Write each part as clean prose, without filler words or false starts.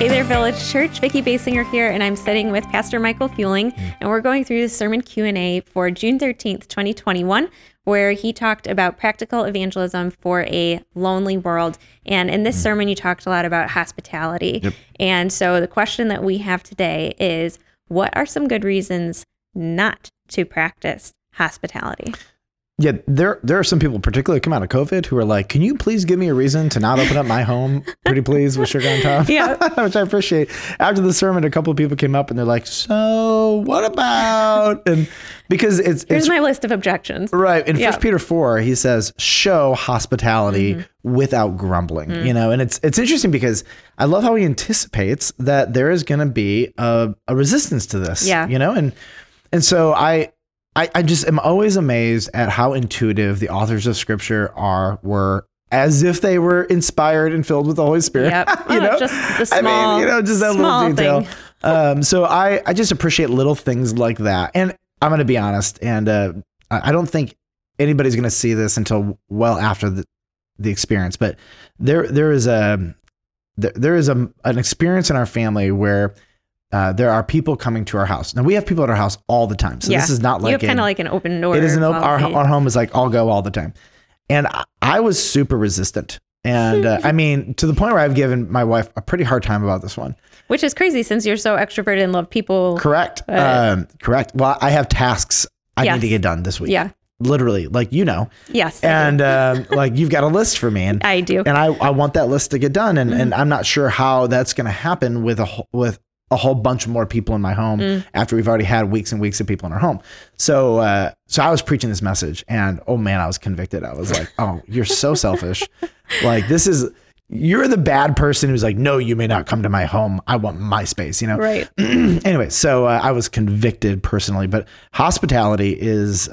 Hey there, Village Church. Vicki Basinger here, and I'm sitting with Pastor Michael Fueling, and we're going through the sermon Q&A for June 13th, 2021, where he talked about practical evangelism for a lonely world. And in this sermon, you talked a lot about hospitality. Yep. And so the question that we have today is, what are some good reasons not to practice hospitality? Yeah, there are some people, particularly come out of COVID, who are like, can you please give me a reason to not open up my home, pretty please, with sugar on top? Yeah. Which I appreciate. After the sermon, a couple of people came up and they're like, so what about? And because here's my list of objections. Right. In 1 Peter 4, he says, show hospitality without grumbling, you know? And it's interesting because I love how he anticipates that there is going to be a resistance to this, you know? And so I just am always amazed at how intuitive the authors of scripture were, as if they were inspired and filled with the Holy Spirit. Yep. You know, just the small, I mean, you know, just that little detail. So I just appreciate little things like that. And I'm going to be honest, and I don't think anybody's going to see this until well after the experience. But there is an experience in our family where there are people coming to our house. Now, we have people at our house all the time. So this is not like kind of like an open door. It is an open. Our home is like, I'll go all the time. And I was super resistant. And I mean, to the point where I've given my wife a pretty hard time about this one. Which is crazy since you're so extroverted and love people. Correct. Correct. Well, I have tasks I need to get done this week. Yeah. Literally, like, you know. Yes. And like, you've got a list for me. And I do. And I want that list to get done. And, and I'm not sure how that's going to happen with a whole bunch more people in my home after we've already had weeks and weeks of people in our home. So, so I was preaching this message, and oh man, I was convicted. I was like, oh, you're so selfish. Like, you're the bad person who's like, no, you may not come to my home. I want my space, you know? Right. Anyway, so I was convicted personally, but hospitality is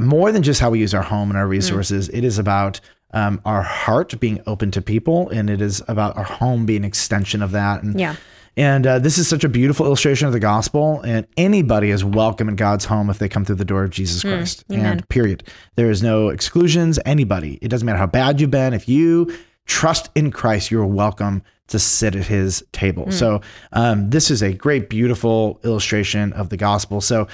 more than just how we use our home and our resources. It is about our heart being open to people, and it is about our home being an extension of that. And And this is such a beautiful illustration of the gospel, and anybody is welcome in God's home if they come through the door of Jesus Christ. And period. There is no exclusions, anybody. It doesn't matter how bad you've been. If you trust in Christ, you're welcome to sit at his table. So this is a great, beautiful illustration of the gospel. So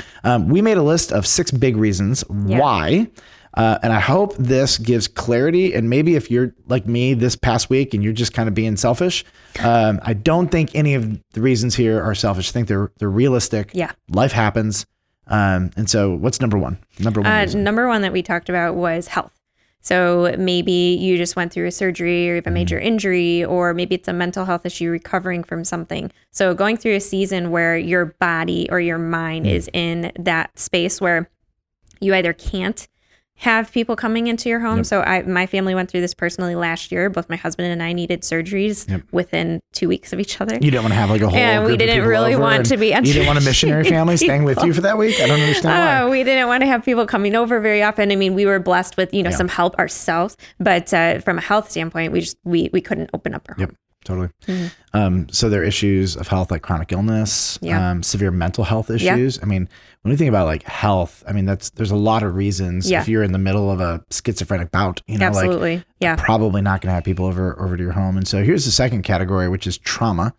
we made a list of 6 big reasons why. And I hope this gives clarity. And maybe if you're like me this past week and you're just kind of being selfish, I don't think any of the reasons here are selfish. I think they're realistic. Yeah. Life happens. And so what's number one? Number one that we talked about was health. So maybe you just went through a surgery, or you have a major injury, or maybe it's a mental health issue recovering from something. So going through a season where your body or your mind is in that space where you either can't have people coming into your home. So my family went through this personally last year. Both my husband and I needed surgeries within 2 weeks of each other. You didn't want to have like a whole group of people over. And we didn't really want to be... You didn't want a missionary family staying with you for that week? I don't understand why. We didn't want to have people coming over very often. I mean, we were blessed with, you know, some help ourselves. But from a health standpoint, we couldn't open up our home. Totally. So there are issues of health, like chronic illness, severe mental health issues. I mean, when you think about like health, I mean, there's a lot of reasons. If you're in the middle of a schizophrenic bout, you know, like probably not going to have people over to your home. And so here's the second category, which is trauma.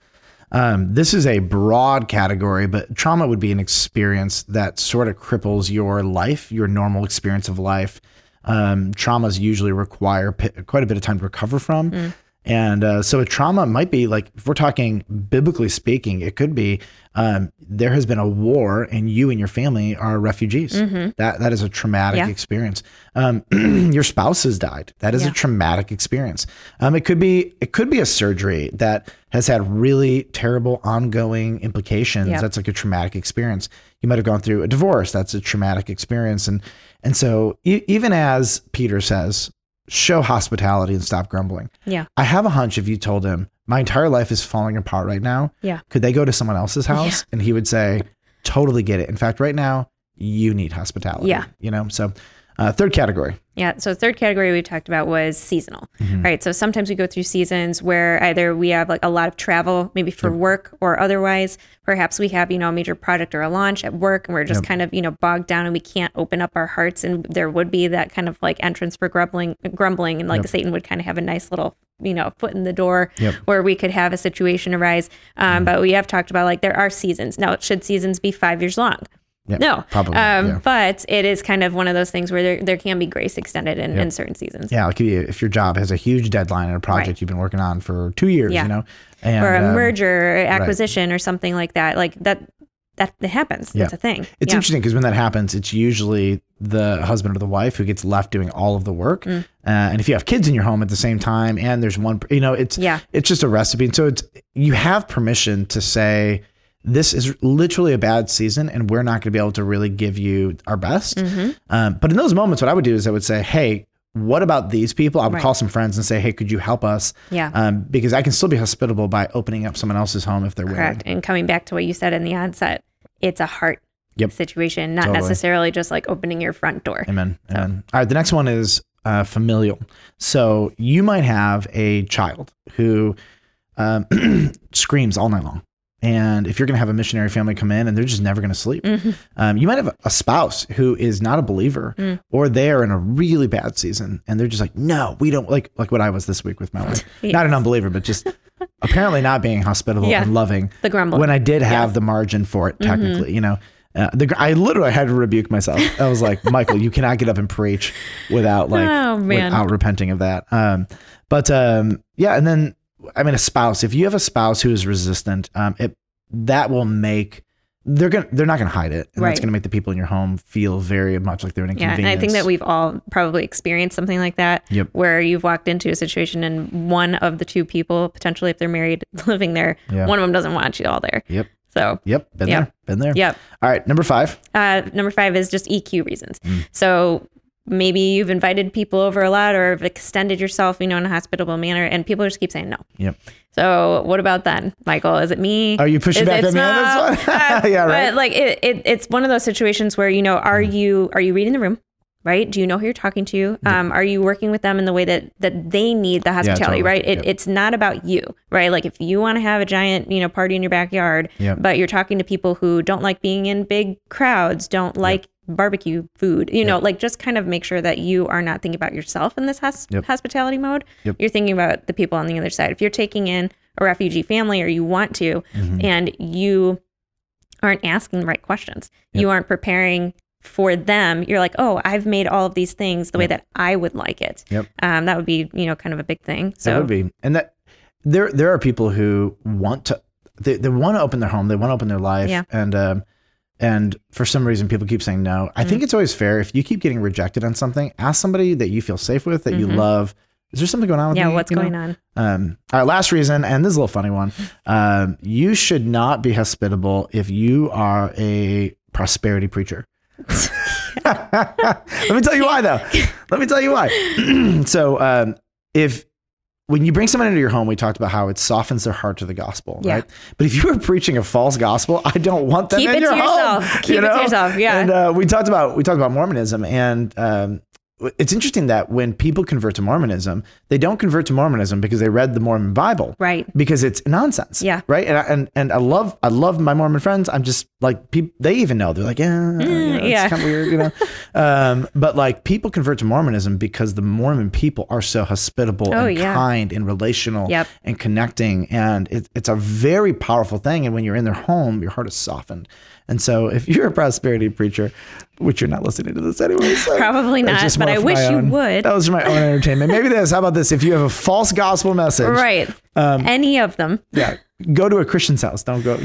This is a broad category, but trauma would be an experience that sort of cripples your life, your normal experience of life. Traumas usually require quite a bit of time to recover from. And so a trauma might be like, if we're talking biblically speaking, it could be there has been a war and you and your family are refugees. That is a traumatic experience. Your spouse has died. That is a traumatic experience. It could be a surgery that has had really terrible ongoing implications. That's like a traumatic experience. You might have gone through a divorce. That's a traumatic experience. And so even as Peter says, show hospitality and stop grumbling. I have a hunch if you told him, my entire life is falling apart right now. Could they go to someone else's house? And he would say, totally get it. In fact, right now, you need hospitality. You know, so third category. So third category we talked about was seasonal, right? So sometimes we go through seasons where either we have like a lot of travel, maybe for work or otherwise. Perhaps we have, you know, a major project or a launch at work, and we're just kind of, you know, bogged down and we can't open up our hearts. And there would be that kind of like entrance for grumbling and like Satan would kind of have a nice little foot in the door where we could have a situation arise. But we have talked about, like, there are seasons. Now, should seasons be 5 years long? But it is kind of one of those things where there can be grace extended in certain seasons. Yeah, like if your job has a huge deadline and a project you've been working on for 2 years, and, or a merger or acquisition or something like that, that happens. It's a thing. It's interesting because when that happens, it's usually the husband or the wife who gets left doing all of the work. And if you have kids in your home at the same time and there's one, it's just a recipe. And so you have permission to say, this is literally a bad season and we're not going to be able to really give you our best. But in those moments, what I would do is I would say, hey, what about these people? I would call some friends and say, hey, could you help us? Because I can still be hospitable by opening up someone else's home if they're willing. Correct. And coming back to what you said in the onset, it's a heart situation, not necessarily just like opening your front door. Amen. All right. The next one is familial. So you might have a child who screams all night long. And if you're going to have a missionary family come in and they're just never going to sleep, you might have a spouse who is not a believer or they're in a really bad season and they're just like, no, we don't like what I was this week with my wife, not an unbeliever, but just apparently not being hospitable and loving the grumble when I did have the margin for it, technically, I literally had to rebuke myself. I was like, Michael, you cannot get up and preach without repenting of that. And then, I mean, a spouse, if you have a spouse who is resistant, they're not going to hide it. And that's going to make the people in your home feel very much like they're an inconvenience. Yeah, and I think that we've all probably experienced something like that where you've walked into a situation and one of the two people, potentially if they're married, living there, one of them doesn't want you all there. Been there. All right. Number five. Number 5 is just EQ reasons. So maybe you've invited people over a lot or have extended yourself, in a hospitable manner, and people just keep saying no. So what about then, Michael? Is it me? Are you pushing back on me on this one? But it's one of those situations where, are you reading the room? Right? Do you know who you're talking to? Are you working with them in the way that they need the hospitality, right? It's not about you, right? Like if you want to have a giant, party in your backyard, but you're talking to people who don't like being in big crowds, don't like barbecue food, just kind of make sure that you are not thinking about yourself in this hospitality mode. You're thinking about the people on the other side. If you're taking in a refugee family or you want to, and you aren't asking the right questions, you aren't preparing for them, you're like, oh, I've made all of these things the way that I would like it. That would be, kind of a big thing. So that would be, and that there are people who want to, they want to open their home, they want to open their life, and for some reason people keep saying no. I think it's always fair if you keep getting rejected on something, ask somebody that you feel safe with, that you love. Is there something going on with me? What's going on? All right, last reason, and this is a little funny one. You should not be hospitable if you are a prosperity preacher. Let me tell you why, though. So when you bring someone into your home, we talked about how it softens their heart to the gospel, right? But if you were preaching a false gospel, I don't want them in your home. Keep it to yourself. And we talked about Mormonism, and it's interesting that when people convert to Mormonism, they don't convert to Mormonism because they read the Mormon Bible, right? Because it's nonsense, right? And I love my Mormon friends. I'm just like, they even know. They're like, it's kind of weird, But like, people convert to Mormonism because the Mormon people are so hospitable and kind and relational and connecting, and it's a very powerful thing. And when you're in their home, your heart is softened. And so, if you're a prosperity preacher, which you're not listening to this anyway, so probably not, but I wish you would. That was for my own entertainment. Maybe this. How about this? If you have a false gospel message, right? Any of them? Yeah. Go to a Christian's house. Don't go.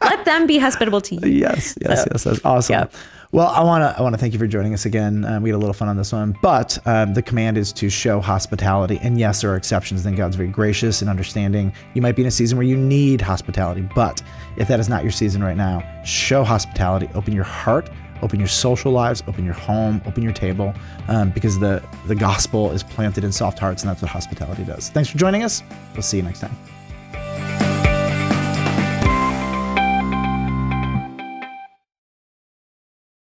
Let them be hospitable to you. Yes. That's awesome. Yep. Well, I want to thank you for joining us again. We had a little fun on this one, but the command is to show hospitality. And yes, there are exceptions. Then God's very gracious and understanding. You might be in a season where you need hospitality, but if that is not your season right now, show hospitality. Open your heart, open your social lives, open your home, open your table, because the gospel is planted in soft hearts, and that's what hospitality does. Thanks for joining us. We'll see you next time.